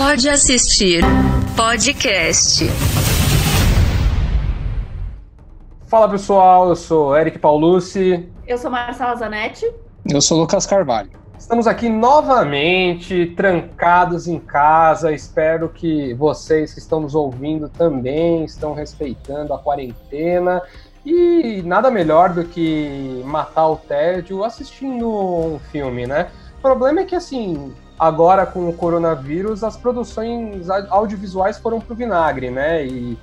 Pode assistir. Podcast. Fala pessoal, eu sou Eric Paulucci. Eu sou Marcelo Zanetti. Eu sou Lucas Carvalho. Estamos aqui novamente, trancados em casa. Espero que vocês que estão nos ouvindo também estão respeitando a quarentena. E nada melhor do que matar o tédio assistindo um filme, né? O problema é que, assim, agora com o coronavírus, as produções audiovisuais foram pro vinagre, né? E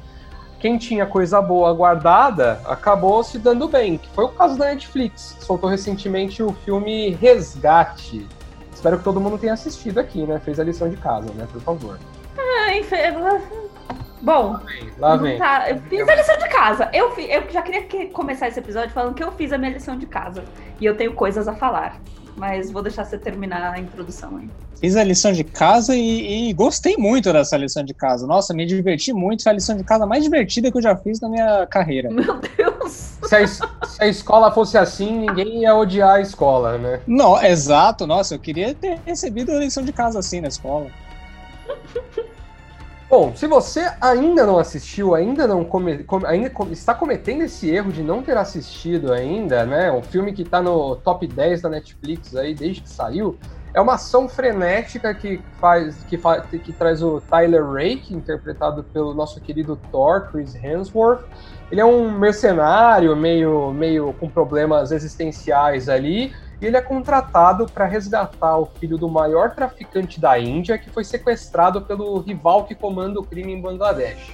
quem tinha coisa boa guardada acabou se dando bem, que foi o caso da Netflix. Soltou recentemente o filme Resgate. Espero que todo mundo tenha assistido aqui, né? Fez a lição de casa, né? Por favor. Ai, bom, lá vem. Tá, eu fiz a lição de casa. Eu já queria começar esse episódio falando que eu fiz a minha lição de casa. E eu tenho coisas a falar. Mas vou deixar você terminar a introdução aí. Fiz a lição de casa e gostei muito dessa lição de casa. Nossa, me diverti muito. Foi a lição de casa mais divertida que eu já fiz na minha carreira. Meu Deus! Se a escola fosse assim, ninguém ia odiar a escola, né? Não, exato. Nossa, eu queria ter recebido a lição de casa assim na escola. Bom, se você ainda não assistiu, está cometendo esse erro de não ter assistido ainda, né? O filme que está no top 10 da Netflix aí desde que saiu, é uma ação frenética que traz o Tyler Rake, interpretado pelo nosso querido Thor, Chris Hemsworth. Ele é um mercenário meio com problemas existenciais ali. E ele é contratado para resgatar o filho do maior traficante da Índia, que foi sequestrado pelo rival que comanda o crime em Bangladesh.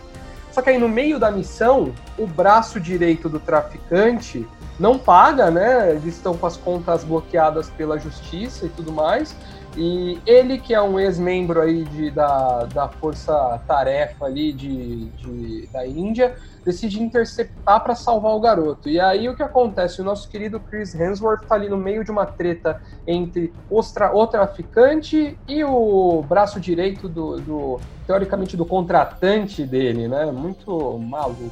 Só que aí no meio da missão, o braço direito do traficante não paga, né? Eles estão com as contas bloqueadas pela justiça e tudo mais. E ele, que é um ex-membro aí da força-tarefa ali da Índia, decide interceptar para salvar o garoto. E aí o que acontece? O nosso querido Chris Hemsworth tá ali no meio de uma treta entre o traficante e o braço direito teoricamente, do contratante dele, né? Muito maluco.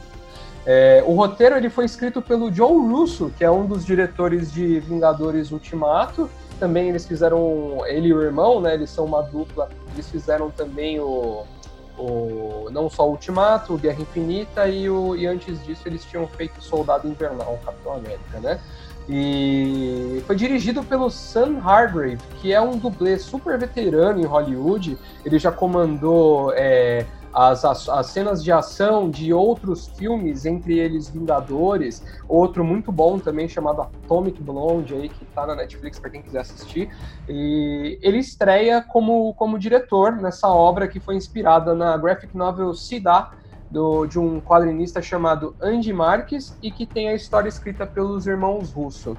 O roteiro ele foi escrito pelo Joe Russo, que é um dos diretores de Vingadores Ultimato. Também eles fizeram, ele e o irmão, né, eles são uma dupla, eles fizeram também não só o Ultimato, o Guerra Infinita e antes disso eles tinham feito Soldado Invernal, o Capitão América, né? E foi dirigido pelo Sam Hargrave, que é um dublê super veterano em Hollywood. Ele já comandou as cenas de ação de outros filmes, entre eles Vingadores, outro muito bom também chamado Atomic Blonde, aí, que tá na Netflix para quem quiser assistir. E ele estreia como diretor nessa obra que foi inspirada na graphic novel Sida, de um quadrinista chamado Andy Marques, e que tem a história escrita pelos irmãos Russo.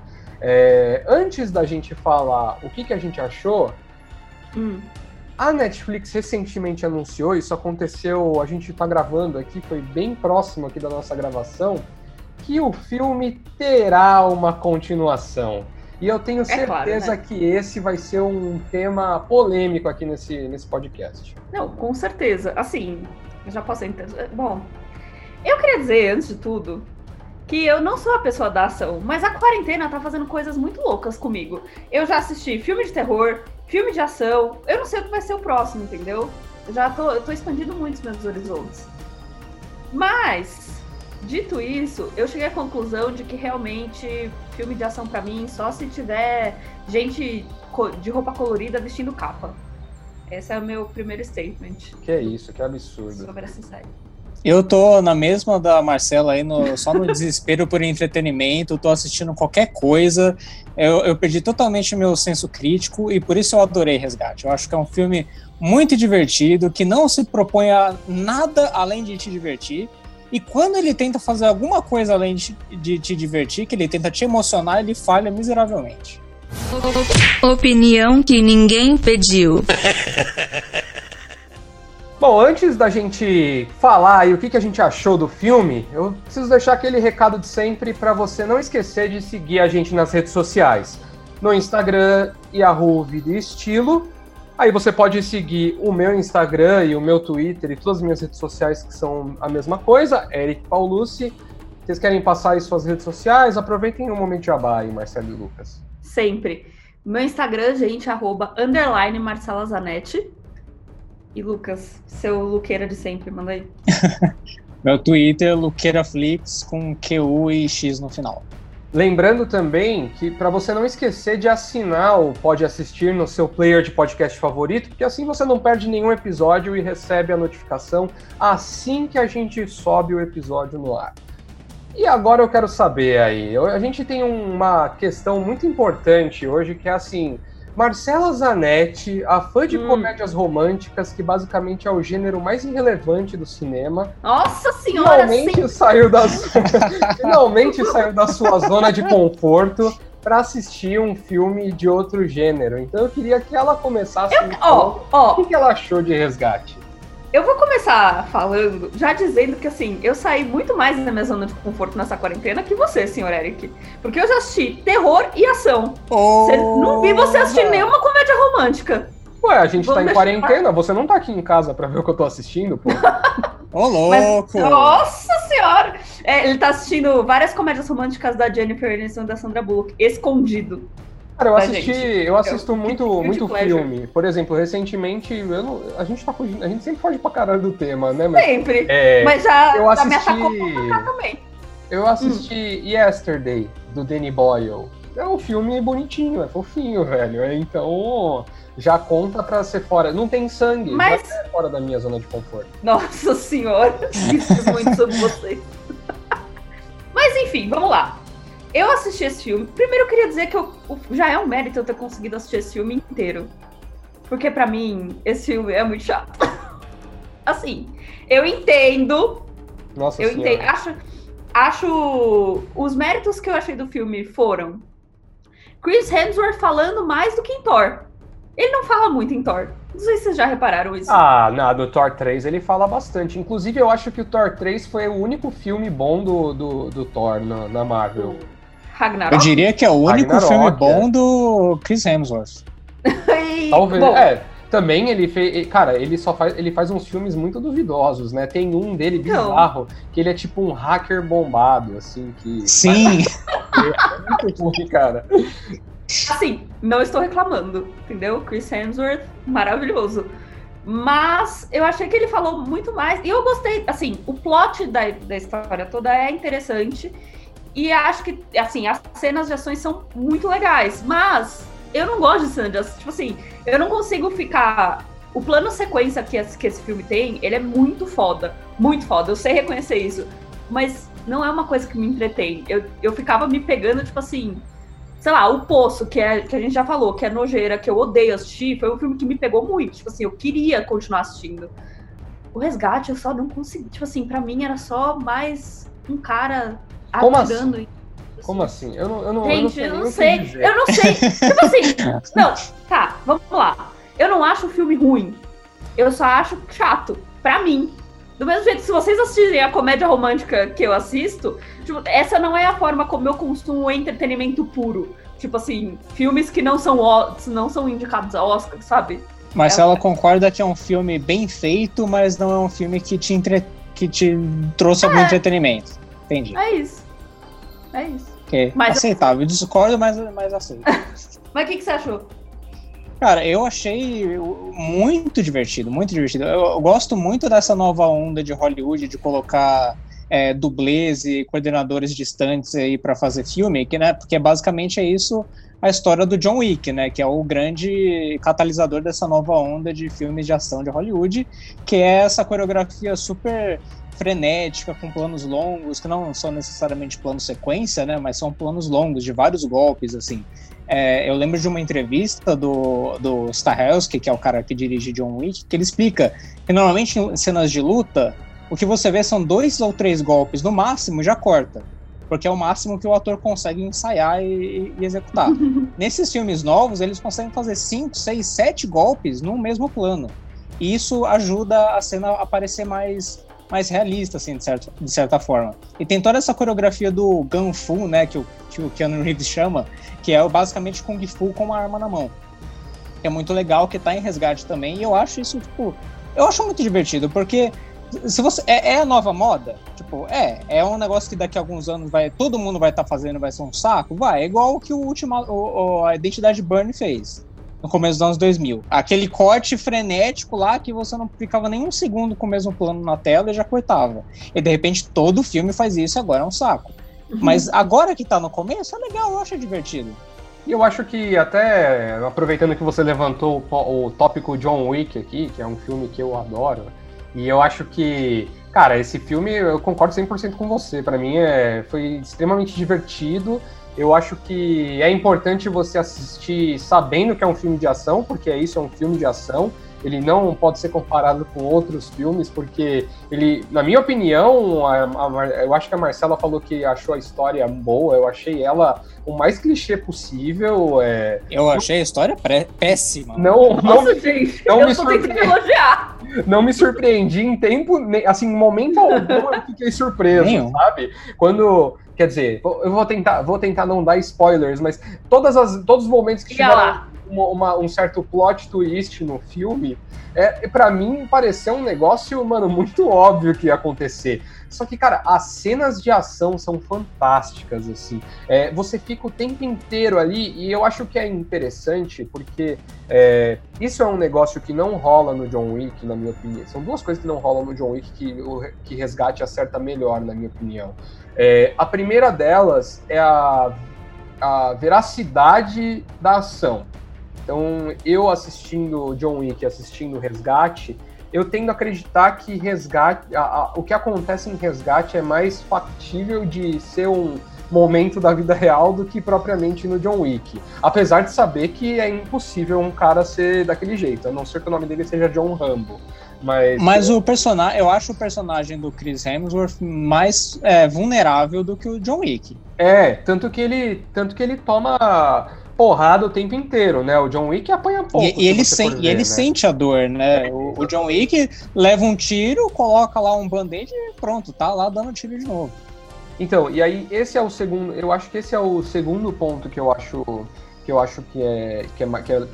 Antes da gente falar o que a gente achou... A Netflix recentemente anunciou, isso aconteceu, a gente tá gravando aqui, foi bem próximo aqui da nossa gravação, que o filme terá uma continuação. E eu tenho certeza, claro, né? Que esse vai ser um tema polêmico aqui nesse podcast. Não, com certeza. Assim, eu já posso entender. Bom, eu queria dizer, antes de tudo, que eu não sou a pessoa da ação, mas a quarentena tá fazendo coisas muito loucas comigo. Eu já assisti filme de terror, filme de ação, eu não sei o que vai ser o próximo, entendeu? Eu tô expandindo muito os meus horizontes. Mas, dito isso, eu cheguei à conclusão de que realmente filme de ação pra mim só se tiver gente de roupa colorida vestindo capa. Esse é o meu primeiro statement. Que é isso, que absurdo. Sobre essa série. Eu tô na mesma da Marcela aí, só no desespero por entretenimento, tô assistindo qualquer coisa, eu perdi totalmente meu senso crítico e por isso eu adorei Resgate. Eu acho que é um filme muito divertido, que não se propõe a nada além de te divertir, e quando ele tenta fazer alguma coisa além de te divertir, que ele tenta te emocionar, ele falha miseravelmente. Opinião que ninguém pediu. Bom, antes da gente falar aí o que a gente achou do filme, eu preciso deixar aquele recado de sempre para você não esquecer de seguir a gente nas redes sociais. No Instagram, @videoestilo. Aí você pode seguir o meu Instagram e o meu Twitter e todas as minhas redes sociais que são a mesma coisa, Eric Paulucci. Vocês querem passar aí suas redes sociais? Aproveitem um momento de jabá aí, Marcelo e Lucas. Sempre. Meu Instagram, gente, @_MarcelaZanetti. E Lucas, seu Luqueira de sempre, manda aí. Meu Twitter, LuqueiraFlix com QU e X no final. Lembrando também que para você não esquecer de assinar o Pode Assistir no seu player de podcast favorito, porque assim você não perde nenhum episódio e recebe a notificação assim que a gente sobe o episódio no ar. E agora eu quero saber aí, a gente tem uma questão muito importante hoje que é assim, Marcelo Zanetti, a fã de comédias românticas, que basicamente é o gênero mais irrelevante do cinema. Nossa senhora! Finalmente, saiu da sua zona de conforto para assistir um filme de outro gênero. Então eu queria que ela começasse o que ela achou de Resgate. Eu vou começar falando, já dizendo que assim, eu saí muito mais da minha zona de conforto nessa quarentena que você, senhor Eric. Porque eu já assisti terror e ação. Não vi você assistir nenhuma comédia romântica. Ué, a gente tá em quarentena, você não tá aqui em casa pra ver o que eu tô assistindo, pô. Ô, louco! Mas, nossa senhora! É, ele tá assistindo várias comédias românticas da Jennifer Aniston e da Sandra Bullock, escondido. Cara, eu assisto muito filme. Por exemplo, recentemente, a gente sempre foge pra caralho do tema, né? Mas, sempre. Mas já me atacou pra cá também. Eu assisti Yesterday, do Danny Boyle. É um filme bonitinho, é fofinho, velho. Então, já conta pra ser fora. Não tem sangue, mas é fora da minha zona de conforto. Nossa senhora, isso muito sobre você. Mas enfim, vamos lá. Eu assisti esse filme. Primeiro eu queria dizer que já é um mérito eu ter conseguido assistir esse filme inteiro. Porque pra mim, esse filme é muito chato. Assim, eu entendo. Nossa senhora. Eu entendo. Acho os méritos que eu achei do filme foram Chris Hemsworth falando mais do que em Thor. Ele não fala muito em Thor. Não sei se vocês já repararam isso. Ah, não, do Thor 3 ele fala bastante. Inclusive eu acho que o Thor 3 foi o único filme bom do Thor na Marvel. Ragnarok? Eu diria que é o único filme bom do Chris Hemsworth. Talvez. Bom. Também ele fez. Cara, ele faz uns filmes muito duvidosos, né? Tem um dele bizarro, que ele é tipo um hacker bombado, assim, que. Sim! É muito ruim, cara. Assim, não estou reclamando, entendeu? Chris Hemsworth, maravilhoso. Mas eu achei que ele falou muito mais. E eu gostei, assim, o plot da história toda é interessante. E acho que, assim, as cenas de ações são muito legais. Mas eu não gosto de cenas de ações. Tipo assim, eu não consigo ficar... O plano sequência que esse filme tem, ele é muito foda. Muito foda, eu sei reconhecer isso. Mas não é uma coisa que me entretém. Eu ficava me pegando, tipo assim... Sei lá, O Poço, que a gente já falou, que é nojeira, que eu odeio assistir, foi um filme que me pegou muito. Tipo assim, eu queria continuar assistindo. O Resgate eu só não consegui. Tipo assim, pra mim era só mais um cara atirando. Como assim? Eu não sei. Tipo assim, não, tá, vamos lá. Eu não acho o filme ruim. Eu só acho chato, pra mim. Do mesmo jeito, se vocês assistirem a comédia romântica que eu assisto, tipo, essa não é a forma como eu consumo entretenimento puro. Tipo assim, filmes que não são indicados a Oscar, sabe? Mas ela concorda que é um filme bem feito, mas não é um filme que te trouxe algum entretenimento. Entendi. É isso. Okay. Mas aceitável. Eu discordo, mas aceito. Mas o que você achou? Cara, eu achei muito divertido, muito divertido. Eu gosto muito dessa nova onda de Hollywood, de colocar dublês e coordenadores distantes aí pra fazer filme, que, né, porque basicamente é isso a história do John Wick, né, que é o grande catalisador dessa nova onda de filmes de ação de Hollywood, que é essa coreografia super frenética, com planos longos, que não são necessariamente planos sequência, né, mas são planos longos, de vários golpes, assim. Eu lembro de uma entrevista do Stahelski, que é o cara que dirige John Wick, que ele explica que normalmente em cenas de luta, o que você vê são 2 ou 3 golpes, no máximo, já corta. Porque é o máximo que o ator consegue ensaiar e executar. Nesses filmes novos, eles conseguem fazer 5, 6, 7 golpes no mesmo plano. E isso ajuda a cena a parecer mais realista, assim, de certa forma. E tem toda essa coreografia do Kung Fu, né, que o Keanu Reeves chama, que é basicamente Kung Fu com uma arma na mão. É muito legal, que tá em Resgate também, e eu acho isso, tipo... Eu acho muito divertido, porque se você, é a nova moda, tipo, é um negócio que daqui a alguns anos todo mundo vai estar fazendo, vai ser um saco, é igual o que a Identidade Burn fez. no começo dos anos 2000. Aquele corte frenético lá que você não ficava nem um segundo com o mesmo plano na tela e já cortava. E de repente todo filme faz isso e agora é um saco. Uhum. Mas agora que tá no começo, é legal, eu acho divertido. E eu acho que até, aproveitando que você levantou o tópico John Wick aqui, que é um filme que eu adoro, e eu acho que, cara, esse filme, eu concordo 100% com você, pra mim foi extremamente divertido. Eu acho que é importante você assistir sabendo que é um filme de ação, porque isso é um filme de ação. Ele não pode ser comparado com outros filmes, porque ele, na minha opinião, eu acho que a Marcela falou que achou a história boa, eu achei ela o mais clichê possível. Eu achei a história péssima. Não me surpreendi em tempo, assim, em momento algum eu fiquei surpreso, sabe? Quando... Quer dizer, eu vou tentar não dar spoilers, mas todos os momentos que tiveram um certo plot twist no filme, pra mim pareceu um negócio, mano, muito óbvio que ia acontecer. Só que, cara, as cenas de ação são fantásticas, assim. Você fica o tempo inteiro ali, e eu acho que é interessante, porque isso é um negócio que não rola no John Wick, na minha opinião. São duas coisas que não rolam no John Wick que Resgate acerta melhor, na minha opinião. A primeira delas é a veracidade da ação. Então, eu assistindo John Wick, assistindo Resgate, eu tendo a acreditar que o que acontece em Resgate é mais factível de ser um momento da vida real do que propriamente no John Wick. Apesar de saber que é impossível um cara ser daquele jeito, a não ser que o nome dele seja John Rambo. Mas eu acho o personagem do Chris Hemsworth mais vulnerável do que o John Wick. Tanto que ele toma porrada o tempo inteiro, né? O John Wick apanha pouco. E ele sente a dor, né? O John Wick leva um tiro, coloca lá um band-aid e pronto, tá lá dando tiro de novo. Então, e aí esse é o segundo. Eu acho que esse é o segundo ponto que eu acho que é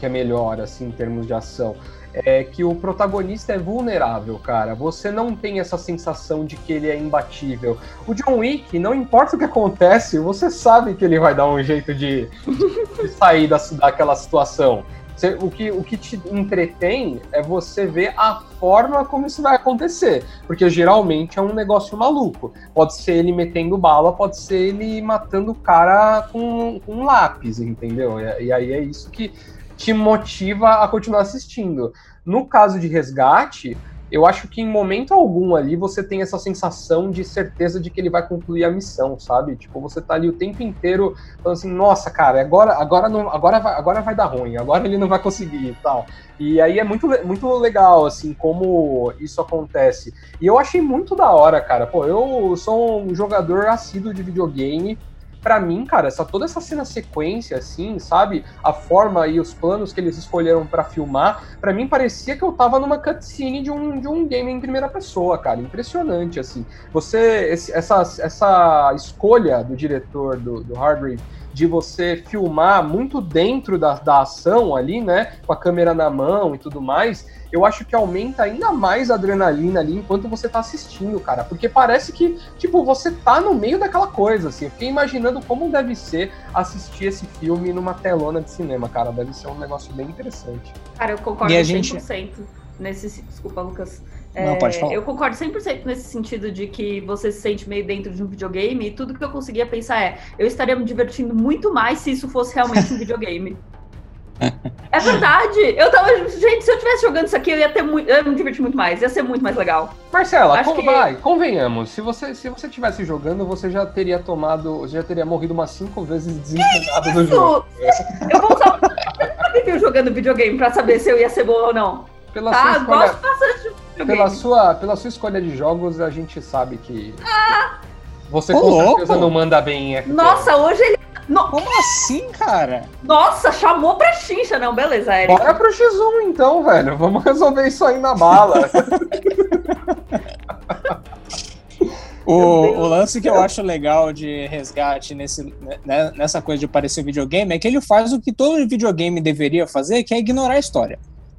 melhor, assim, em termos de ação. É que o protagonista é vulnerável, cara. Você não tem essa sensação de que ele é imbatível. O John Wick, não importa o que acontece, você sabe que ele vai dar um jeito de sair daquela situação. O que te entretém é você ver a forma como isso vai acontecer, porque geralmente é um negócio maluco. Pode ser ele metendo bala, pode ser ele matando o cara com um lápis, entendeu? E aí é isso que te motiva a continuar assistindo. No caso de Resgate, eu acho que em momento algum ali você tem essa sensação de certeza de que ele vai concluir a missão, sabe? Tipo, você tá ali o tempo inteiro falando assim, nossa, cara, agora vai dar ruim, agora ele não vai conseguir e tal. E aí é muito, muito legal, assim, como isso acontece. E eu achei muito da hora, cara. Pô, eu sou um jogador assíduo de videogame. Pra mim, cara, toda essa cena sequência, assim, sabe? A forma e os planos que eles escolheram pra filmar, pra mim parecia que eu tava numa cutscene de um game em primeira pessoa, cara. Impressionante, assim. Essa escolha do diretor, do Hargrave, de você filmar muito dentro da ação ali, né? Com a câmera na mão e tudo mais, eu acho que aumenta ainda mais a adrenalina ali enquanto você tá assistindo, cara. Porque parece que, tipo, você tá no meio daquela coisa, assim. Eu fiquei imaginando como deve ser assistir esse filme numa telona de cinema, cara. Deve ser um negócio bem interessante. Cara, eu concordo 100% nesse... Desculpa, Lucas. Não, pode falar. Eu concordo 100% nesse sentido de que você se sente meio dentro de um videogame e tudo que eu conseguia pensar eu estaria me divertindo muito mais se isso fosse realmente um videogame. É verdade! Eu tava... Gente, se eu estivesse jogando isso aqui, eu ia me divertir muito mais, ia ser muito mais legal. Marcela, convenhamos, se você estivesse jogando, você já teria morrido umas 5 vezes desencanado do jogo. Eu vou usar eu jogando videogame pra saber se eu ia ser boa ou não. Eu gosto bastante de videogame. Pela sua escolha de jogos, a gente sabe que você com certeza não manda bem em FPS. Nossa, hoje ele... Como assim, cara? Nossa, chamou pra chincha. Não, beleza, Eric. Bora pro X1, então, velho. Vamos resolver isso aí na bala. O lance que eu acho legal de Resgate nessa coisa de parecer videogame é que ele faz o que todo videogame deveria fazer, que é ignorar a história.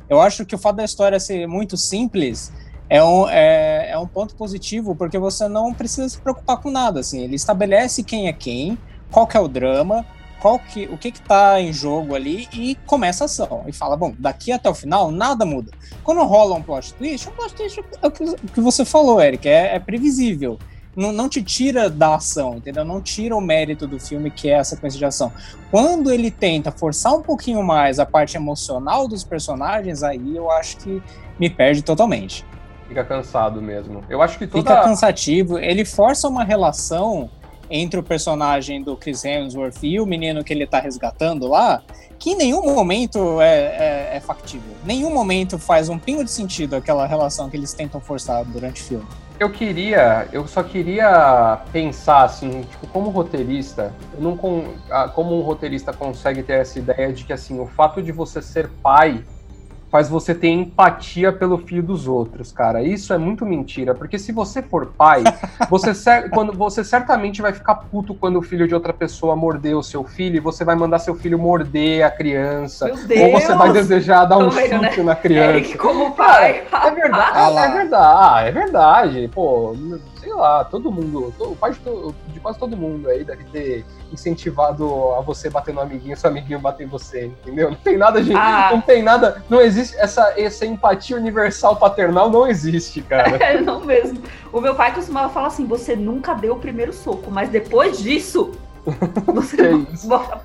Eu acho que o fato da história ser muito simples... É um ponto positivo, porque você não precisa se preocupar com nada, assim. Ele estabelece quem é quem, qual que é o drama, o que tá em jogo ali e começa a ação. E fala, bom, daqui até o final nada muda. Quando rola um plot twist é o que você falou, Eric, é previsível. Não te tira da ação, entendeu? Não tira o mérito do filme, que é a sequência de ação. Quando ele tenta forçar um pouquinho mais a parte emocional dos personagens, aí eu acho que me perde totalmente. Fica cansado mesmo. Eu acho que fica cansativo. Ele força uma relação entre o personagem do Chris Hemsworth e o menino que ele tá resgatando lá, que em nenhum momento é factível. Nenhum momento faz um pingo de sentido aquela relação que eles tentam forçar durante o filme. Eu só queria pensar assim, tipo, como roteirista, como um roteirista consegue ter essa ideia de que assim, o fato de você ser pai faz você ter empatia pelo filho dos outros, cara. Isso é muito mentira, porque se você for pai, você certamente vai ficar puto quando o filho de outra pessoa morder o seu filho, e você vai mandar seu filho morder a criança. Ou você vai desejar dar um chute, né, na criança. Eric, como pai. É verdade, é verdade. Pô, sei lá, todo mundo, de quase todo mundo aí deve ter incentivado a você bater no amiguinho, seu amiguinho bater em você, entendeu? Não tem nada, não existe essa empatia universal paternal, não existe, cara. É, não mesmo. O meu pai costumava falar assim, você nunca deu o primeiro soco, mas depois disso...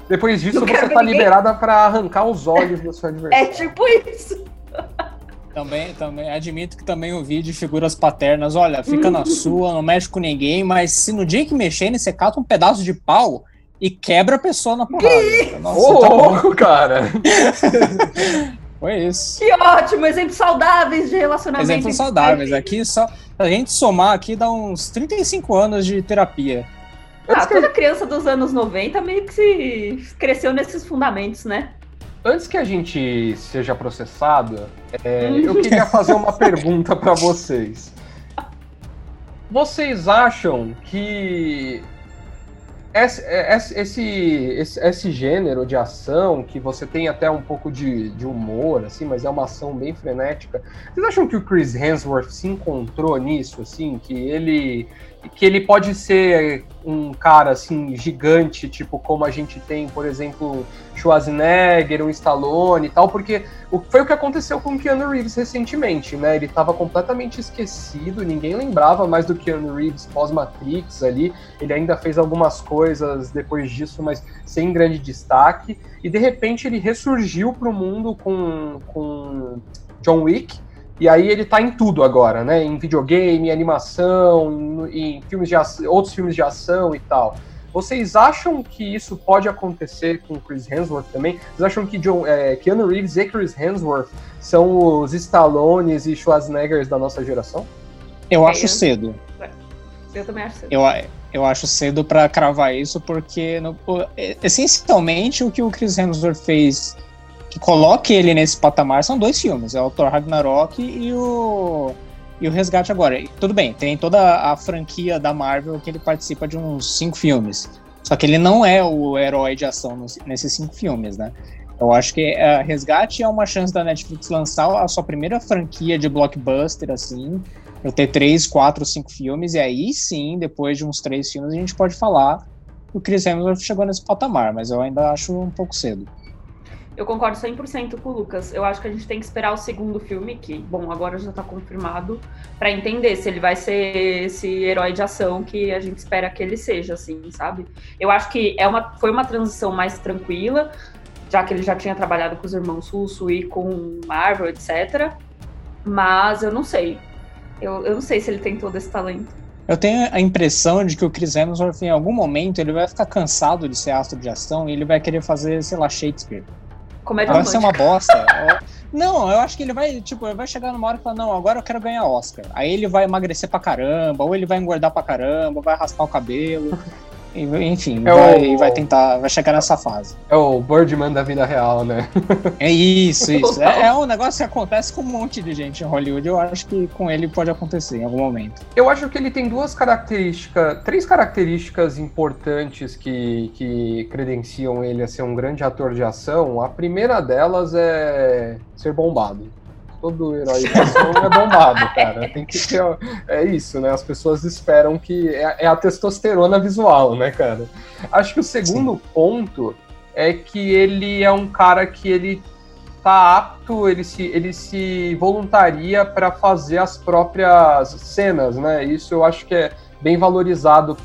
Depois disso você tá liberada pra arrancar os olhos do seu adversário. É tipo isso. Também, admito que também ouvi de figuras paternas, olha, fica na sua, não mexe com ninguém, mas se no dia que mexerem, você cata um pedaço de pau e quebra a pessoa na porrada. Louco, cara! Foi isso. Que ótimo, exemplos saudáveis de relacionamento. Exemplos saudáveis, aqui só, a gente somar aqui dá uns 35 anos de terapia. Toda criança dos anos 90 meio que se cresceu nesses fundamentos, né? Antes que a gente seja processado, eu queria fazer uma pergunta para vocês. Vocês acham que esse gênero de ação, que você tem até um pouco de humor, assim, mas é uma ação bem frenética, vocês acham que o Chris Hemsworth se encontrou nisso, assim, que ele pode ser um cara, assim, gigante, tipo, como a gente tem, por exemplo, Schwarzenegger, o Stallone e tal, porque foi o que aconteceu com o Keanu Reeves recentemente, né? Ele tava completamente esquecido, ninguém lembrava mais do Keanu Reeves pós-Matrix ali, ele ainda fez algumas coisas depois disso, mas sem grande destaque, e de repente ele ressurgiu pro mundo com John Wick. E aí ele tá em tudo agora, né? Em videogame, em animação, em outros filmes de ação e tal. Vocês acham que isso pode acontecer com Chris Hemsworth também? Vocês acham que Keanu Reeves e Chris Hemsworth são os Stallones e Schwarzeneggers da nossa geração? Eu acho cedo. Eu também acho cedo. Eu acho cedo pra cravar isso, porque essencialmente o que o Chris Hemsworth fez... que coloque ele nesse patamar são dois filmes, é o Thor Ragnarok e o Resgate agora. E tudo bem, tem toda a franquia da Marvel que ele participa de uns 5 filmes, só que ele não é o herói de ação nesses 5 filmes, né? Eu acho que Resgate é uma chance da Netflix lançar a sua primeira franquia de blockbuster, assim, pra ter 3, 4, 5 filmes, e aí sim, depois de uns 3 filmes, a gente pode falar que o Chris Hemsworth chegou nesse patamar, mas eu ainda acho um pouco cedo. Eu concordo 100% com o Lucas. Eu acho que a gente tem que esperar o segundo filme, que, bom, agora já tá confirmado, pra entender se ele vai ser esse herói de ação que a gente espera que ele seja, assim, sabe? Eu acho que foi uma transição mais tranquila, já que ele já tinha trabalhado com os irmãos Russo e com Marvel, etc. Mas eu não sei. Eu não sei se ele tem todo esse talento. Eu tenho a impressão de que o Chris Hemsworth, em algum momento, ele vai ficar cansado de ser astro de ação e ele vai querer fazer, sei lá, Shakespeare. Comédia vai ser uma bosta. Não, eu acho que ele vai, tipo, ele vai chegar numa hora e falar, não, agora eu quero ganhar Oscar. Aí ele vai emagrecer pra caramba, ou ele vai engordar pra caramba, vai raspar o cabelo. Enfim, vai chegar nessa fase. É o Birdman da vida real, né? É isso. É um negócio que acontece com um monte de gente em Hollywood. Eu acho que com ele pode acontecer em algum momento. Eu acho que ele tem 3 características importantes que credenciam ele a ser um grande ator de ação. A primeira delas é ser bombado. todo herói de ação é bombado, cara. Tem que ter, é isso, né? As pessoas esperam que... É a testosterona visual, né, cara? Acho que o segundo ponto é que ele é um cara que ele tá apto, ele se voluntaria para fazer as próprias cenas, né? Isso eu acho que é bem valorizado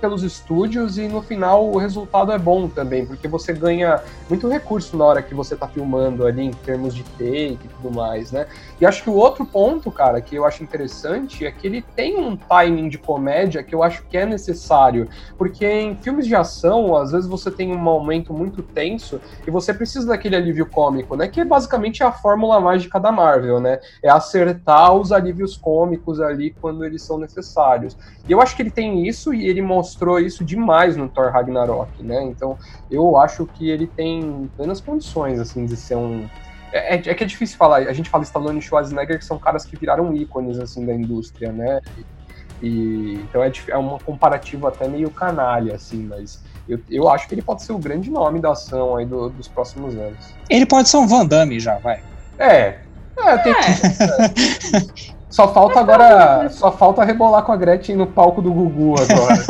pelos estúdios, e no final o resultado é bom também, porque você ganha muito recurso na hora que você tá filmando ali, em termos de take e tudo mais, né? E acho que o outro ponto, cara, que eu acho interessante é que ele tem um timing de comédia que eu acho que é necessário, porque em filmes de ação, às vezes você tem um momento muito tenso e você precisa daquele alívio cômico, né? Que é basicamente a fórmula mágica da Marvel, né? É acertar os alívios cômicos ali quando eles são necessários. E eu acho que ele tem isso, e ele mostrou isso demais no Thor Ragnarok, né? Então, eu acho que ele tem plenas condições, assim, de ser um... É que é difícil falar, a gente fala Stallone e Schwarzenegger, que são caras que viraram ícones, assim, da indústria, né? Então é uma comparativa até meio canalha, assim, mas eu acho que ele pode ser o grande nome da ação aí dos próximos anos. Ele pode ser um Van Damme já, vai. Tem que... Só falta rebolar com a Gretchen no palco do Gugu agora.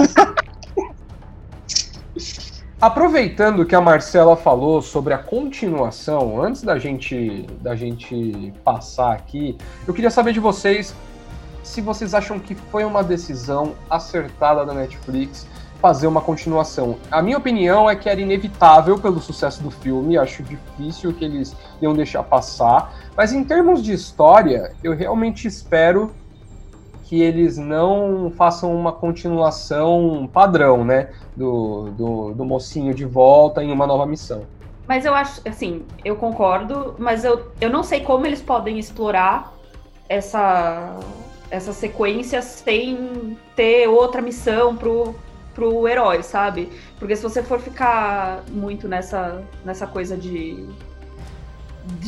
Aproveitando que a Marcela falou sobre a continuação, antes da gente passar aqui, eu queria saber de vocês se vocês acham que foi uma decisão acertada da Netflix fazer uma continuação. A minha opinião é que era inevitável pelo sucesso do filme, acho difícil que eles iam deixar passar, mas em termos de história, eu realmente espero que eles não façam uma continuação padrão, né, do mocinho de volta em uma nova missão. Mas eu acho, assim, eu concordo, mas eu não sei como eles podem explorar essa sequência sem ter outra missão pro herói, sabe? Porque se você for ficar muito nessa coisa de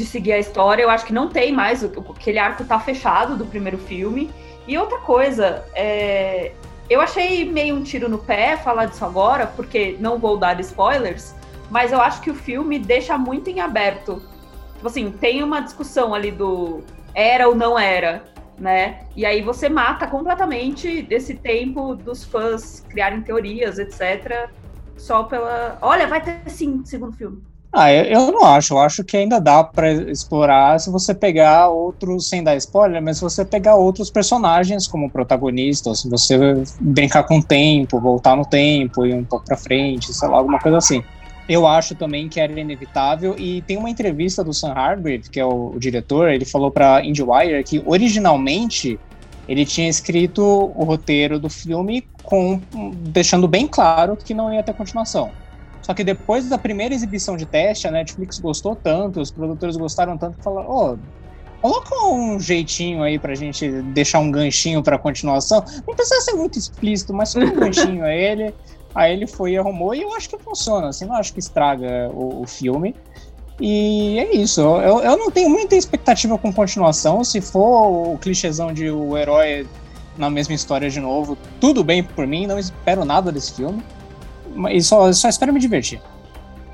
seguir a história, eu acho que não tem mais, aquele arco tá fechado do primeiro filme. E outra coisa, eu achei meio um tiro no pé falar disso agora, porque não vou dar spoilers, mas eu acho que o filme deixa muito em aberto. Tipo assim, tem uma discussão ali do era ou não era, né? E aí você mata completamente esse tempo dos fãs criarem teorias, etc. Só pela... Olha, vai ter sim segundo filme. Eu não acho. Eu acho que ainda dá pra explorar se você pegar outros, sem dar spoiler, mas se você pegar outros personagens como protagonista, ou se você brincar com o tempo, voltar no tempo, ir um pouco pra frente, sei lá, alguma coisa assim. Eu acho também que era inevitável, e tem uma entrevista do Sam Hargrave, que é o diretor, ele falou pra IndieWire que originalmente ele tinha escrito o roteiro do filme deixando bem claro que não ia ter continuação. Só que depois da primeira exibição de teste, a Netflix gostou tanto, os produtores gostaram tanto, que falaram, coloca um jeitinho aí pra gente deixar um ganchinho pra continuação. Não precisa ser muito explícito, mas só um ganchinho a ele. Aí ele foi e arrumou, e eu acho que funciona, assim, não acho que estraga o filme. E é isso, eu não tenho muita expectativa com continuação. Se for o clichêzão de o herói na mesma história de novo, tudo bem por mim, não espero nada desse filme. E só espero me divertir.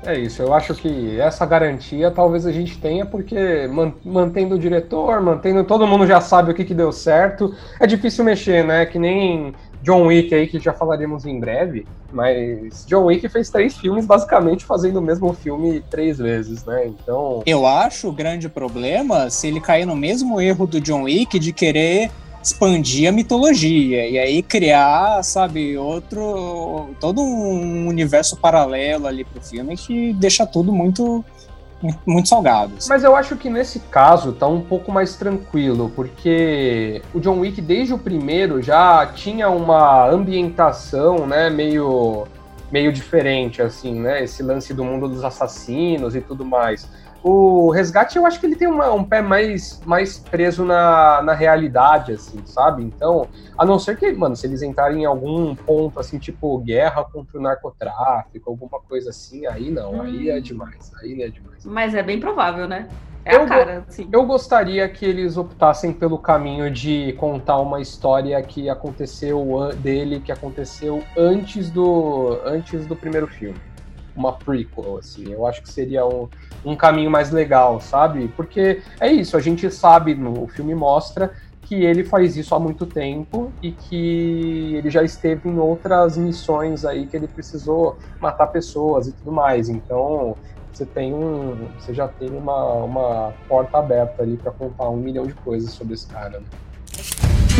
É isso, eu acho que essa garantia talvez a gente tenha, porque mantendo o diretor, mantendo... Todo mundo já sabe o que deu certo. É difícil mexer, né? Que nem John Wick aí, que já falaremos em breve. Mas John Wick fez 3 filmes, basicamente, fazendo o mesmo filme 3 vezes, né? Então... Eu acho o grande problema se ele cair no mesmo erro do John Wick de querer expandir a mitologia, e aí criar, sabe, todo um universo paralelo ali pro filme que deixa tudo muito, muito salgado. Assim. Mas eu acho que nesse caso tá um pouco mais tranquilo, porque o John Wick, desde o primeiro, já tinha uma ambientação, né, meio diferente, assim, né, esse lance do mundo dos assassinos e tudo mais. O Resgate, eu acho que ele tem um pé mais preso na realidade, assim, sabe? Então, a não ser que, mano, se eles entrarem em algum ponto, assim, tipo guerra contra o narcotráfico, alguma coisa assim, aí não, aí é demais. Mas é bem provável, né? Eu gostaria que eles optassem pelo caminho de contar uma história que aconteceu antes do primeiro filme. uma prequel, assim. Eu acho que seria um caminho mais legal, sabe? Porque é isso, a gente sabe, o filme mostra que ele faz isso há muito tempo e que ele já esteve em outras missões aí que ele precisou matar pessoas e tudo mais. Então você já tem uma porta aberta ali para contar 1 milhão de coisas sobre esse cara.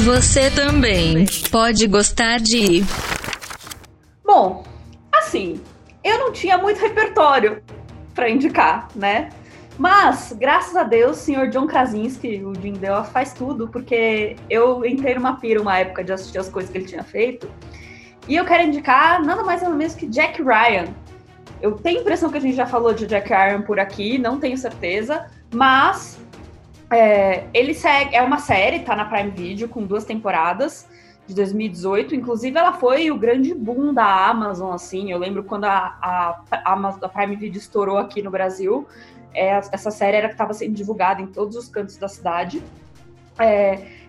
Você também pode gostar de... Bom, assim, eu não tinha muito repertório para indicar, né? Mas, graças a Deus, o senhor John Krasinski, o Jim Deo, faz tudo, porque eu entrei numa pira uma época de assistir as coisas que ele tinha feito, e eu quero indicar nada mais nada menos que Jack Ryan. Eu tenho a impressão que a gente já falou de Jack Ryan por aqui, não tenho certeza, mas ele segue, é uma série, tá na Prime Video, com 2 temporadas, de 2018, inclusive ela foi o grande boom da Amazon, assim, eu lembro quando a Prime Video estourou aqui no Brasil, essa série era que estava sendo divulgada em todos os cantos da cidade.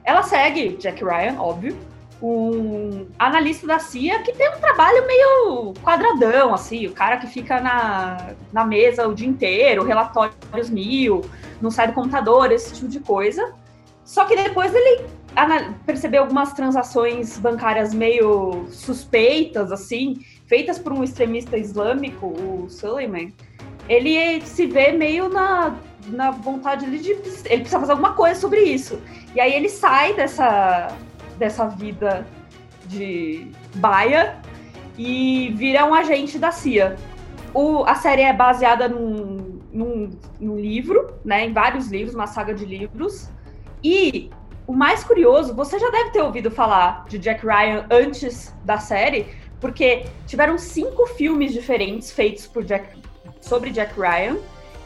Ela segue Jack Ryan, óbvio, um analista da CIA que tem um trabalho meio quadradão, assim, o cara que fica na mesa o dia inteiro, relatórios 1000, não sai do computador, esse tipo de coisa. Só que depois ele percebeu algumas transações bancárias meio suspeitas, assim, feitas por um extremista islâmico, o Suleiman. Ele se vê meio na vontade de... Ele precisa fazer alguma coisa sobre isso. E aí ele sai dessa vida de baia e vira um agente da CIA. A série é baseada num livro, né, em vários livros, uma saga de livros. E o mais curioso, você já deve ter ouvido falar de Jack Ryan antes da série, porque tiveram 5 filmes diferentes feitos por sobre Jack Ryan.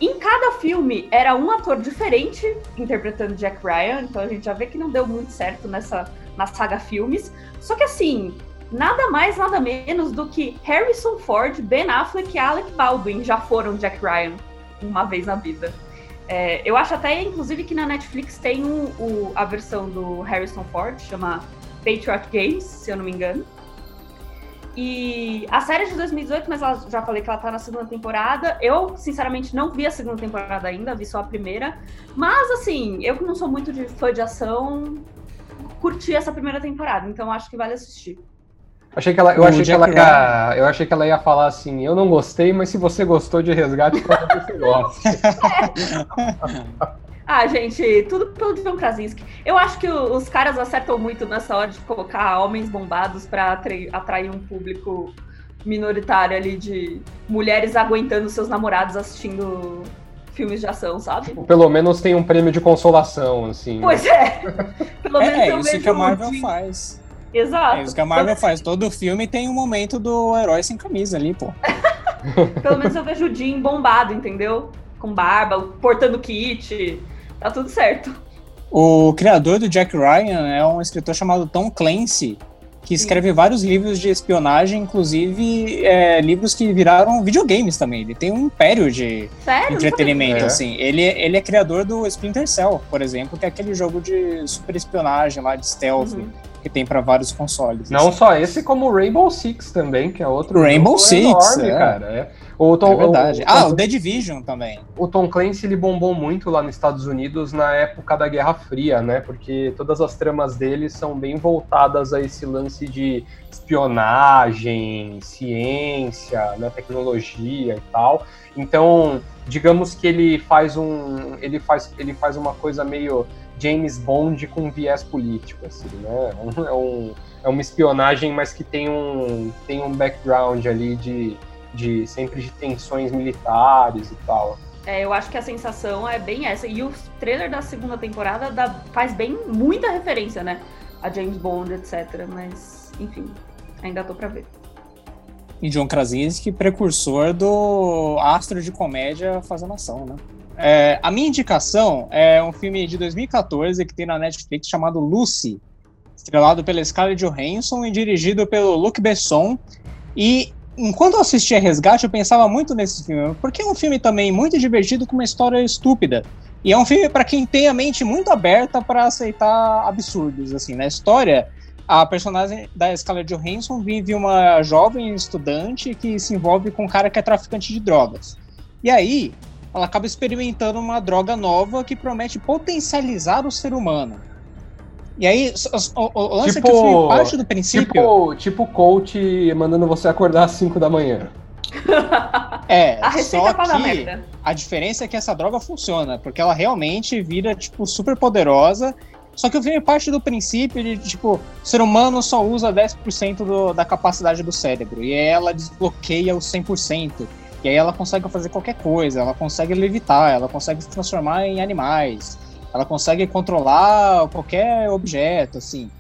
Em cada filme era um ator diferente interpretando Jack Ryan, então a gente já vê que não deu muito certo na saga filmes. Só que assim, nada mais, nada menos do que Harrison Ford, Ben Affleck e Alec Baldwin já foram Jack Ryan uma vez na vida. Eu acho até, inclusive, que na Netflix tem a versão do Harrison Ford, chama Patriot Games, se eu não me engano. E a série é de 2018, mas já falei que ela tá na 2ª temporada. Eu, sinceramente, não vi a 2ª temporada ainda, vi só a 1ª. Mas, assim, eu que não sou muito de fã de ação, curti essa 1ª temporada, então acho que vale assistir. Eu achei que ela ia falar assim, eu não gostei, mas se você gostou de Resgate, pode que você gosta. Ah, gente, tudo pelo John Krasinski. Eu acho que os caras acertam muito nessa hora de colocar homens bombados para atrair um público minoritário ali de mulheres aguentando seus namorados assistindo filmes de ação, sabe? Pelo menos tem um prêmio de consolação, assim. Pois é. Pelo menos é isso que a Marvel faz. Exato. É isso que a Marvel faz. Todo filme tem um momento do herói sem camisa ali, pô. Pelo menos eu vejo o Jim bombado, entendeu? Com barba, portando kit. Tá tudo certo. O criador do Jack Ryan é um escritor chamado Tom Clancy, que escreve vários livros de espionagem, inclusive livros que viraram videogames também. Ele tem um império de entretenimento, assim. Ele é criador do Splinter Cell, por exemplo, que é aquele jogo de super espionagem lá, de stealth, que tem para vários consoles. Não assim. Só esse, como o Rainbow Six também, que é outro Rainbow Six, enorme, cara. É verdade. O The Division também. O Tom Clancy, ele bombou muito lá nos Estados Unidos na época da Guerra Fria, né? Porque todas as tramas dele são bem voltadas a esse lance de espionagem, ciência, né? Tecnologia e tal. Então, digamos que ele faz uma coisa meio James Bond com viés político, assim, né? É uma espionagem, mas que tem um background ali sempre de tensões militares e tal. Eu acho que a sensação é bem essa. E o trailer da 2ª temporada faz bem muita referência, né? A James Bond, etc. Mas, enfim, ainda tô pra ver. E John Krasinski, precursor do astro de comédia fazendo ação, né? A minha indicação é um filme de 2014 que tem na Netflix chamado Lucy, estrelado pela Scarlett Johansson e dirigido pelo Luc Besson. E enquanto eu assistia Resgate, eu pensava muito nesse filme, porque é um filme também muito divertido, com uma história estúpida. E é um filme para quem tem a mente muito aberta para aceitar absurdos, assim, né? A história A personagem da Scarlett Johansson vive uma jovem estudante que se envolve com um cara que é traficante de drogas. E aí, ela acaba experimentando uma droga nova que promete potencializar o ser humano. E aí, o lance tipo, é que foi parte do princípio... Tipo coach mandando você acordar às 5 da manhã. É, a só que a diferença é que essa droga funciona, porque ela realmente vira, tipo, super poderosa. Só que eu vi parte do princípio de, tipo, o ser humano só usa 10% da capacidade do cérebro. E ela desbloqueia os 100%. E aí ela consegue fazer qualquer coisa. Ela consegue levitar, ela consegue se transformar em animais. Ela consegue controlar qualquer objeto, assim.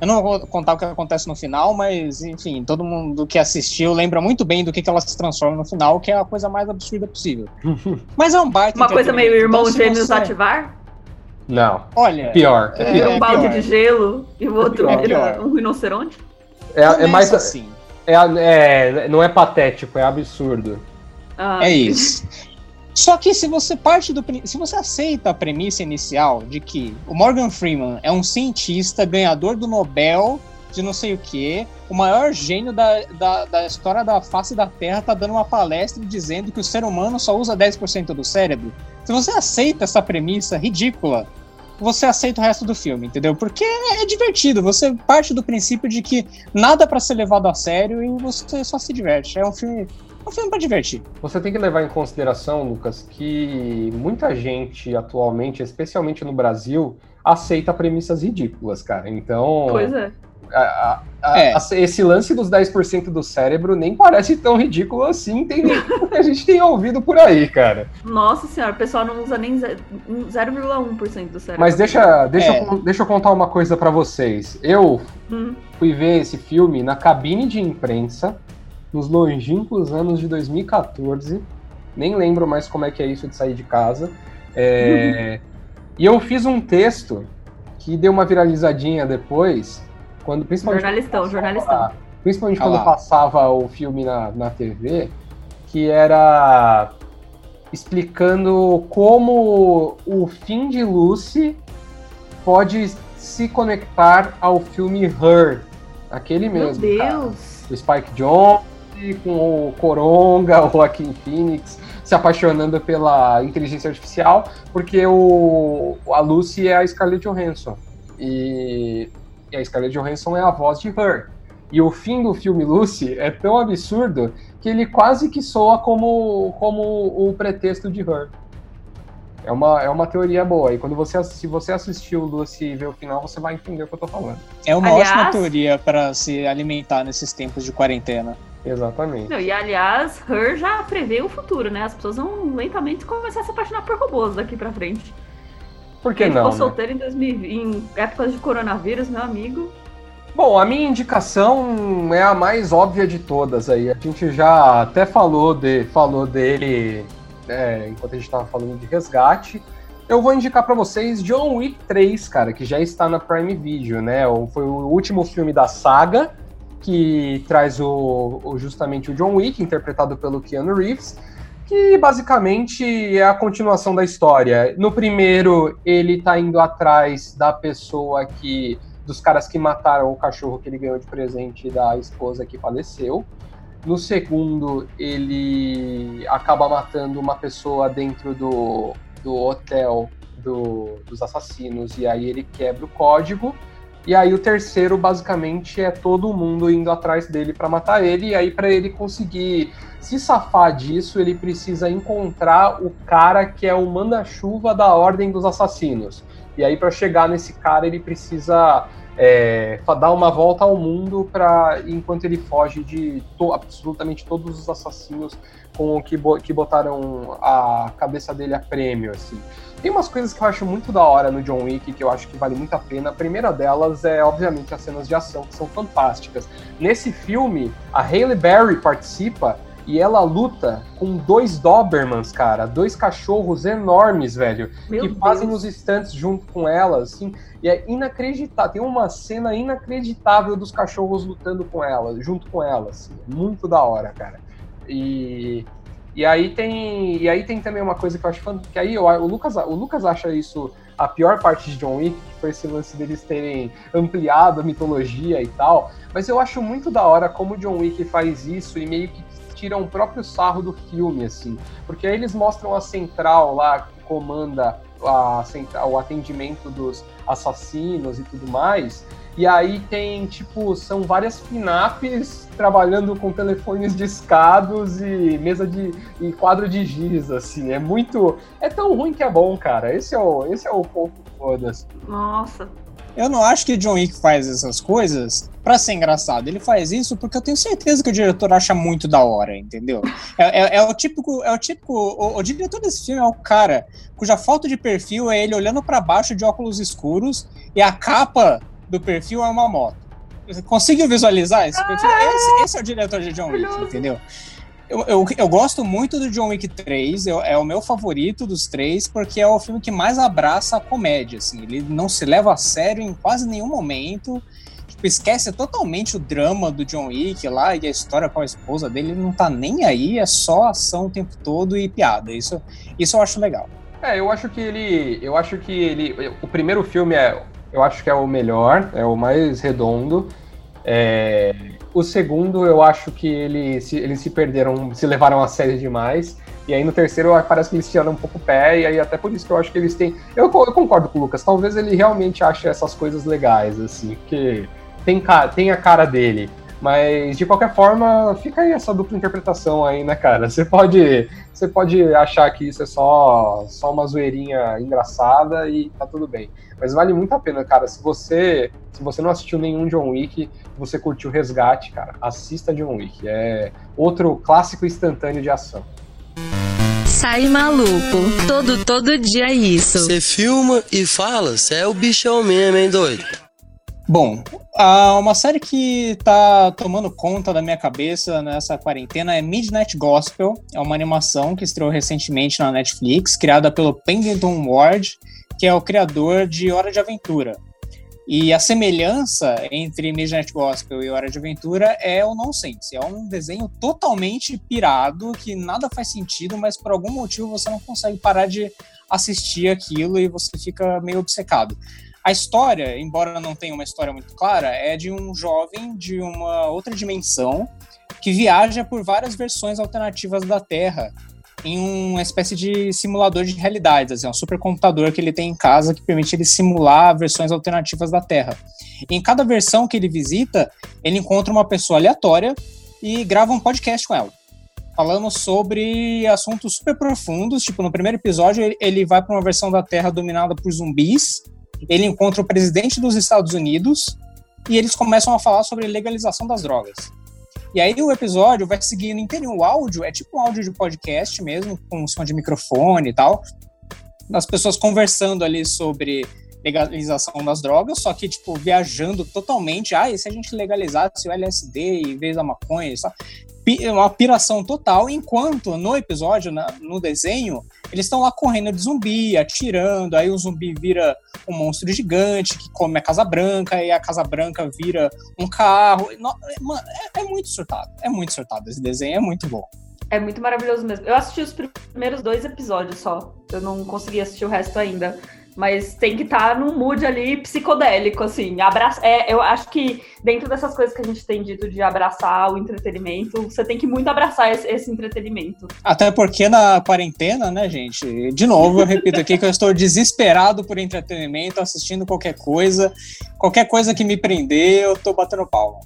Eu não vou contar o que acontece no final, mas, enfim, todo mundo que assistiu lembra muito bem do que ela se transforma no final, que é a coisa mais absurda possível. Mas é um baita... Uma coisa meio irmão então, gêmeos ativar? Não. Olha, pior. É pior. Um balde de gelo e o outro é um rinoceronte? É mais assim. Não é patético, é absurdo. Ah. É isso. Só que se você aceita a premissa inicial de que o Morgan Freeman é um cientista ganhador do Nobel de não sei o quê, o maior gênio da história da face da Terra tá dando uma palestra dizendo que o ser humano só usa 10% do cérebro, se você aceita essa premissa ridícula, você aceita o resto do filme, entendeu? Porque é divertido, você parte do princípio de que nada pra ser levado a sério e você só se diverte, é um filme pra divertir. Você tem que levar em consideração, Lucas, que muita gente atualmente, especialmente no Brasil, aceita premissas ridículas, cara, então... Pois é. Esse lance dos 10% do cérebro nem parece tão ridículo assim, o que a gente tem ouvido por aí, cara. Nossa senhora, o pessoal não usa nem 0,1% do cérebro. Mas deixa eu contar uma coisa pra vocês. Eu fui ver esse filme na cabine de imprensa nos longínquos anos de 2014. Nem lembro mais como é que é isso de sair de casa. E eu fiz um texto que deu uma viralizadinha depois... Quando, jornalistão. Principalmente quando passava o filme na TV, que era explicando como o fim de Lucy pode se conectar ao filme Her. Aquele mesmo. Meu Deus! Cara. O Spike Jonze com o Coronga, o Joaquin Phoenix se apaixonando pela inteligência artificial, porque a Lucy é a Scarlett Johansson. E a Scarlett Johansson é a voz de Her. E o fim do filme Lucy é tão absurdo que ele quase que soa como o pretexto de Her. É uma teoria boa. E se você assistiu Lucy e ver o final, você vai entender o que eu tô falando. É uma ótima teoria para se alimentar nesses tempos de quarentena. Exatamente. Não, e aliás, Her já prevê o futuro, né? As pessoas vão lentamente começar a se apaixonar por robôs daqui pra frente. Por que não? Ficou solteiro em 2020, em épocas de coronavírus, meu amigo. Bom, a minha indicação é a mais óbvia de todas aí. A gente já até falou dele enquanto a gente tava falando de Resgate. Eu vou indicar para vocês John Wick 3, cara, que já está na Prime Video, né? Foi o último filme da saga que traz justamente o John Wick, interpretado pelo Keanu Reeves, que basicamente é a continuação da história. No primeiro, ele tá indo atrás da pessoa dos caras que mataram o cachorro que ele ganhou de presente da esposa que faleceu. No segundo, ele acaba matando uma pessoa dentro do hotel dos assassinos, e aí ele quebra o código. E aí o terceiro, basicamente, é todo mundo indo atrás dele pra matar ele, e aí pra ele conseguir se safar disso, ele precisa encontrar o cara que é o manda-chuva da Ordem dos Assassinos. E aí pra chegar nesse cara, ele precisa dar uma volta ao mundo enquanto ele foge de absolutamente todos os assassinos que botaram a cabeça dele a prêmio, assim. Tem umas coisas que eu acho muito da hora no John Wick, que eu acho que vale muito a pena. A primeira delas é, obviamente, as cenas de ação, que são fantásticas. Nesse filme, a Halle Berry participa e ela luta com 2 Dobermans, cara. 2 cachorros enormes, velho, que fazem os stunts junto com ela, assim. E é inacreditável. Tem uma cena inacreditável dos cachorros lutando junto com ela, assim. Muito da hora, cara. E... E aí tem também uma coisa que eu acho que aí o Lucas acha isso a pior parte de John Wick, que foi esse lance deles terem ampliado a mitologia e tal, mas eu acho muito da hora como o John Wick faz isso e meio que tiram o próprio sarro do filme, assim, porque aí eles mostram a central lá, que comanda o atendimento dos assassinos e tudo mais, e aí tem, tipo, são várias pinapes trabalhando com telefones discados e mesa e quadro de giz, assim, é tão ruim que é bom, cara, esse é o ponto foda, assim. Nossa. Eu não acho que John Wick faz essas coisas pra ser engraçado. Ele faz isso porque eu tenho certeza que o diretor acha muito da hora, entendeu? É o típico... O diretor desse filme é o cara cuja falta de perfil é ele olhando pra baixo de óculos escuros e a capa do perfil é uma moto. Você conseguiu visualizar esse perfil? Esse é o diretor de John Wick, entendeu? Eu gosto muito do John Wick 3, é o meu favorito dos três, porque é o filme que mais abraça a comédia, assim, ele não se leva a sério em quase nenhum momento, tipo, esquece totalmente o drama do John Wick lá e a história com a esposa dele, ele não tá nem aí, é só ação o tempo todo e piada, isso eu acho legal. O primeiro filme eu acho que é o melhor, é o mais redondo, O segundo, eu acho que eles se perderam, se levaram a sério demais. E aí no terceiro, parece que eles tiraram um pouco o pé. E aí até por isso que eu acho que eles têm... Eu concordo com o Lucas. Talvez ele realmente ache essas coisas legais, assim. Porque tem a cara dele. Mas, de qualquer forma, fica aí essa dupla interpretação aí, né, cara? Você pode achar que isso é só uma zoeirinha engraçada e tá tudo bem. Mas vale muito a pena, cara. Se você não assistiu nenhum John Wick, você curtiu Resgate, cara, assista John Wick. É outro clássico instantâneo de ação. Sai maluco, todo dia é isso. Você filma e fala, você é o bichão mesmo, hein, doido? Bom, uma série que tá tomando conta da minha cabeça nessa quarentena é Midnight Gospel, é uma animação que estreou recentemente na Netflix, criada pelo Pendleton Ward, que é o criador de Hora de Aventura. E a semelhança entre Midnight Gospel e Hora de Aventura é o nonsense, é um desenho totalmente pirado, que nada faz sentido, mas por algum motivo você não consegue parar de assistir aquilo e você fica meio obcecado. A história, embora não tenha uma história muito clara, é de um jovem de uma outra dimensão que viaja por várias versões alternativas da Terra em uma espécie de simulador de realidades, assim, um supercomputador que ele tem em casa que permite ele simular versões alternativas da Terra. Em cada versão que ele visita, ele encontra uma pessoa aleatória e grava um podcast com ela, falando sobre assuntos super profundos, tipo, no primeiro episódio ele vai para uma versão da Terra dominada por zumbis, ele encontra o presidente dos Estados Unidos e eles começam a falar sobre legalização das drogas. E aí o episódio vai seguindo inteirinho. O áudio é tipo um áudio de podcast mesmo, com som de microfone e tal, das pessoas conversando ali sobre legalização das drogas, só que, tipo, viajando totalmente. E se a gente legalizasse o LSD em vez da maconha, sabe? Uma piração total, enquanto no episódio, no desenho, eles estão lá correndo de zumbi, atirando, aí o zumbi vira um monstro gigante que come a Casa Branca, e a Casa Branca vira um carro. Mano, é muito surtado, esse desenho, é muito bom. É muito maravilhoso mesmo. Eu assisti os primeiros 2 episódios só, eu não consegui assistir o resto ainda. Mas tem que estar num mood ali psicodélico, assim. Eu acho que dentro dessas coisas que a gente tem dito de abraçar o entretenimento, você tem que muito abraçar esse entretenimento. Até porque na quarentena, né, gente? De novo, eu repito aqui que eu estou desesperado por entretenimento, assistindo qualquer coisa que me prender, eu tô batendo palma.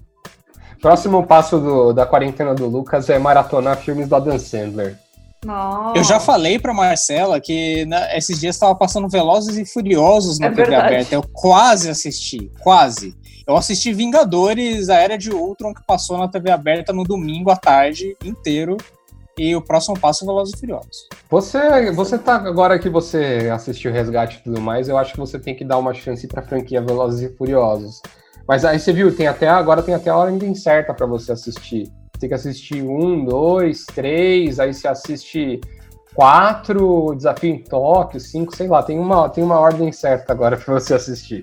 Próximo passo da quarentena do Lucas é maratonar filmes do Adam Sandler. Nossa. Eu já falei pra Marcela que esses dias estava passando Velozes e Furiosos na TV aberta. Eu quase assisti, Eu assisti Vingadores, a Era de Ultron, que passou na TV aberta no domingo à tarde inteiro. E o próximo passo é Velozes e Furiosos. Você tá, agora que você assistiu Resgate e tudo mais, eu acho que você tem que dar uma chance pra franquia Velozes e Furiosos. Mas aí você viu, tem até a hora ainda incerta pra você assistir. Tem que assistir 1, 2, 3, aí você assiste 4, Desafio em Tóquio, 5, sei lá, tem uma ordem certa agora pra você assistir.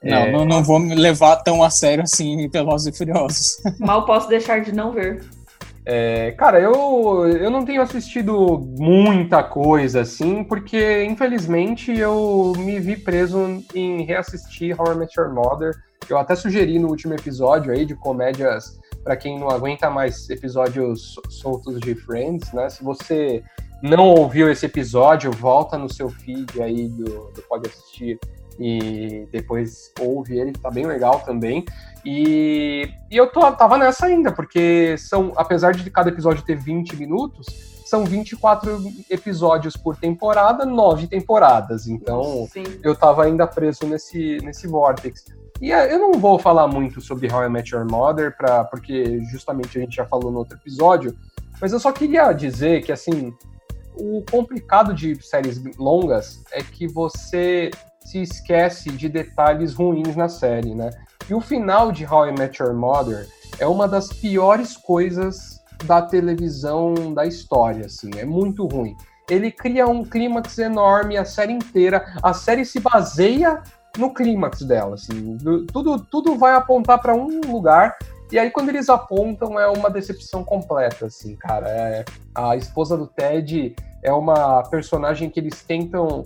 Não vou me levar tão a sério assim, Velozes e Furiosos. Mal posso deixar de não ver. Cara, eu não tenho assistido muita coisa, assim, porque, infelizmente, eu me vi preso em reassistir How I Met Your Mother. Eu até sugeri no último episódio aí de comédias, pra quem não aguenta mais episódios soltos de Friends, né? Se você não ouviu esse episódio, volta no seu feed aí do Pode Assistir e depois ouve ele, tá bem legal também. E eu tava nessa ainda, porque apesar de cada episódio ter 20 minutos, são 24 episódios por temporada, 9 temporadas. Então, sim, eu tava ainda preso nesse vórtice. E eu não vou falar muito sobre How I Met Your Mother, porque justamente a gente já falou no outro episódio, mas eu só queria dizer que, assim, o complicado de séries longas é que você se esquece de detalhes ruins na série, né? E o final de How I Met Your Mother é uma das piores coisas da televisão, da história, assim, é muito ruim. Ele cria um clímax enorme, a série inteira, a série se baseia no clímax dela, assim, tudo vai apontar para um lugar, e aí quando eles apontam é uma decepção completa, assim, cara. A esposa do Ted é uma personagem que eles tentam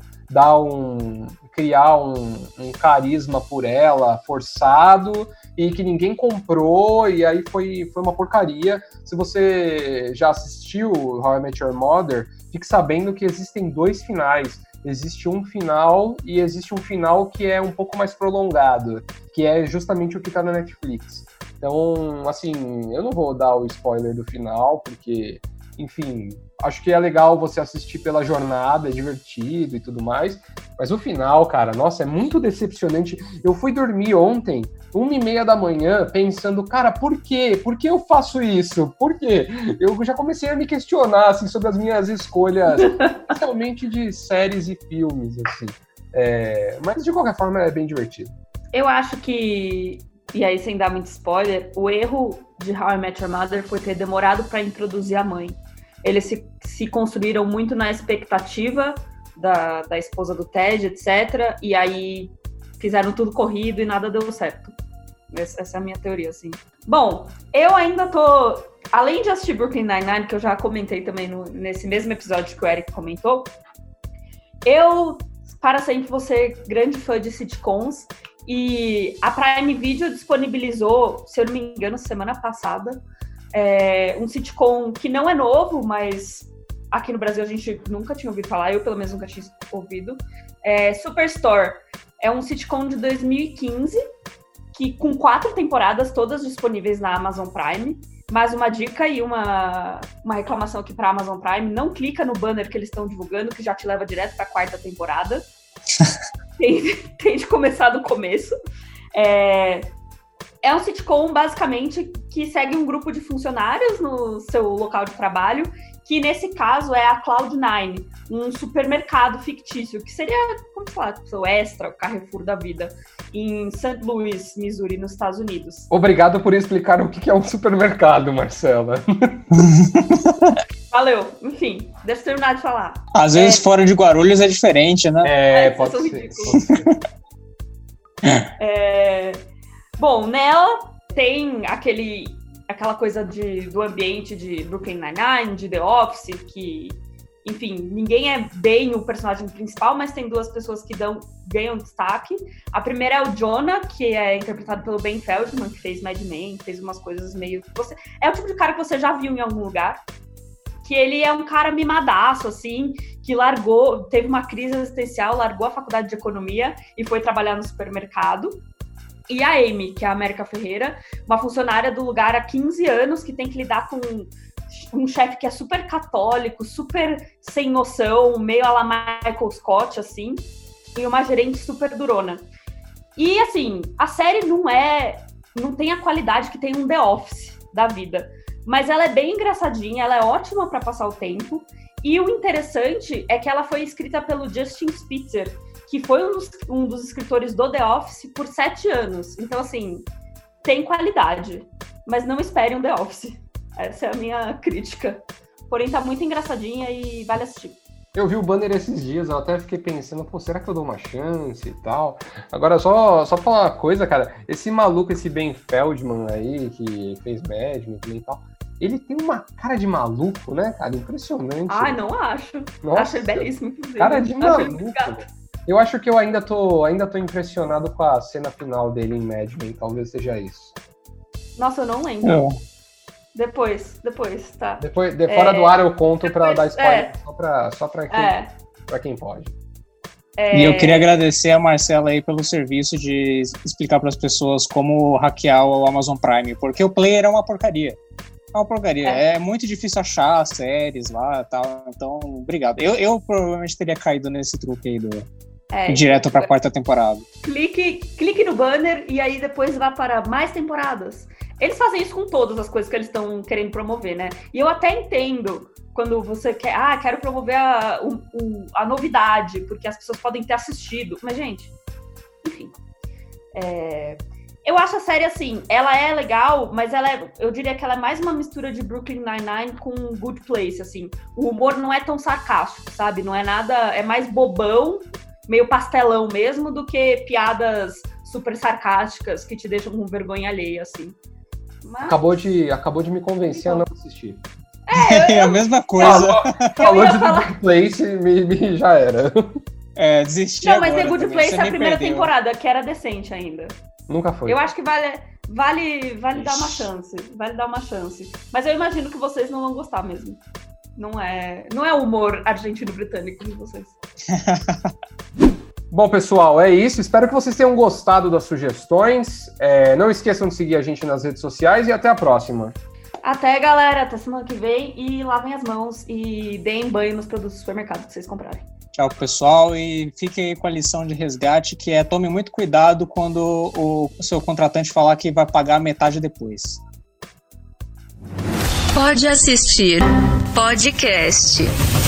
criar um carisma por ela, forçado, e que ninguém comprou, e aí foi uma porcaria. Se você já assistiu How I Met Your Mother, fique sabendo que existem dois finais. Existe um final e existe um final que é um pouco mais prolongado, que é justamente o que tá na Netflix. Então, assim, eu não vou dar o spoiler do final, porque, enfim, acho que é legal você assistir pela jornada, é divertido e tudo mais, mas o final, cara, nossa, é muito decepcionante. Eu fui dormir ontem, 1:30 da manhã, pensando, cara, por quê? Por que eu faço isso? Por quê? Eu já comecei a me questionar, assim, sobre as minhas escolhas, especialmente de séries e filmes, assim. Mas, de qualquer forma, é bem divertido. Eu acho que, e aí sem dar muito spoiler, o erro de How I Met Your Mother foi ter demorado para introduzir a mãe. Eles se construíram muito na expectativa da esposa do Ted, etc. E aí fizeram tudo corrido e nada deu certo. Essa é a minha teoria, assim. Bom, eu ainda tô... Além de assistir Brooklyn Nine-Nine, que eu já comentei também nesse mesmo episódio que o Eric comentou, eu, para sempre, vou ser grande fã de sitcoms. E a Prime Video disponibilizou, se eu não me engano, semana passada, um sitcom que não é novo, mas aqui no Brasil a gente nunca tinha ouvido falar, eu pelo menos nunca tinha ouvido. Superstore é um sitcom de 2015, que com 4 temporadas, todas disponíveis na Amazon Prime. Mas uma dica e uma reclamação aqui para a Amazon Prime: não clica no banner que eles estão divulgando, que já te leva direto para a 4ª temporada. Tem de começar do começo. É um sitcom, basicamente, que segue um grupo de funcionários no seu local de trabalho, que nesse caso é a Cloud9, um supermercado fictício, que seria, como falar, o Extra, o Carrefour da vida, em St. Louis, Missouri, nos Estados Unidos. Obrigado por explicar o que é um supermercado, Marcela. Valeu. Enfim, deixa eu terminar de falar. Às vezes fora de Guarulhos é diferente, né? Pode ser. Bom, nela tem aquela coisa do ambiente de Brooklyn Nine-Nine, de The Office, que, enfim, ninguém é bem o personagem principal, mas tem duas pessoas que ganham destaque. A primeira é o Jonah, que é interpretado pelo Ben Feldman, que fez Mad Men, fez umas coisas meio... É o tipo de cara que você já viu em algum lugar, que ele é um cara mimadaço, assim, que teve uma crise existencial, largou a faculdade de economia e foi trabalhar no supermercado. E a Amy, que é a América Ferreira, uma funcionária do lugar há 15 anos, que tem que lidar com um chefe que é super católico, super sem noção, meio à la Michael Scott, assim, e uma gerente super durona. E, assim, a série não tem a qualidade que tem um The Office da vida, mas ela é bem engraçadinha, ela é ótima para passar o tempo, e o interessante é que ela foi escrita pelo Justin Spitzer, que foi um dos escritores do The Office por 7 anos. Então, assim, tem qualidade, mas não esperem um The Office. Essa é a minha crítica. Porém, tá muito engraçadinha e vale assistir. Eu vi o banner esses dias, eu até fiquei pensando, pô, será que eu dou uma chance e tal? Agora, só falar uma coisa, cara, esse maluco, esse Ben Feldman aí, que fez Mad Men e tal, Ele tem uma cara de maluco, né, cara? Impressionante. Ah, não acho. Nossa, acho ele belíssimo, inclusive. Cara de maluco. Eu acho que eu ainda tô impressionado com a cena final dele em Mad Men, talvez seja isso. Nossa, eu não lembro. Não. Depois, tá. Depois, fora do ar eu conto depois, pra dar spoiler, só pra quem pode. E eu queria agradecer a Marcela aí pelo serviço de explicar para as pessoas como hackear o Amazon Prime, porque o player é uma porcaria. É muito difícil achar séries lá e tal, então obrigado. Eu provavelmente teria caído nesse truque aí do direto para a quarta temporada. Clique no banner e aí depois vá para mais temporadas. Eles fazem isso com todas as coisas que eles estão querendo promover, né? E eu até entendo quando você quer, quero promover a novidade, porque as pessoas podem ter assistido. Mas, gente, enfim. Eu acho a série assim, ela é legal, mas eu diria que ela é mais uma mistura de Brooklyn Nine-Nine com Good Place, assim. O humor não é tão sarcástico, sabe? Não é nada, é mais bobão, meio pastelão mesmo, do que piadas super sarcásticas que te deixam com vergonha alheia, assim. Mas... Acabou de me convencer a não assistir. É a mesma coisa. Falou de Good Place e já era. Desisti. Não, mas The Good Place é a primeira temporada, que era decente ainda. Nunca foi. Eu acho que vale dar uma chance. Vale dar uma chance. Mas eu imagino que vocês não vão gostar mesmo. Não é o humor argentino-britânico de vocês. Bom, pessoal, é isso. Espero que vocês tenham gostado das sugestões. Não esqueçam de seguir a gente nas redes sociais e até a próxima. Até, galera. Até semana que vem. E lavem as mãos e deem banho nos produtos do supermercado que vocês comprarem. Tchau, pessoal, e fiquem aí com a lição de resgate, que é tome muito cuidado quando o seu contratante falar que vai pagar metade depois. Pode assistir. Podcast.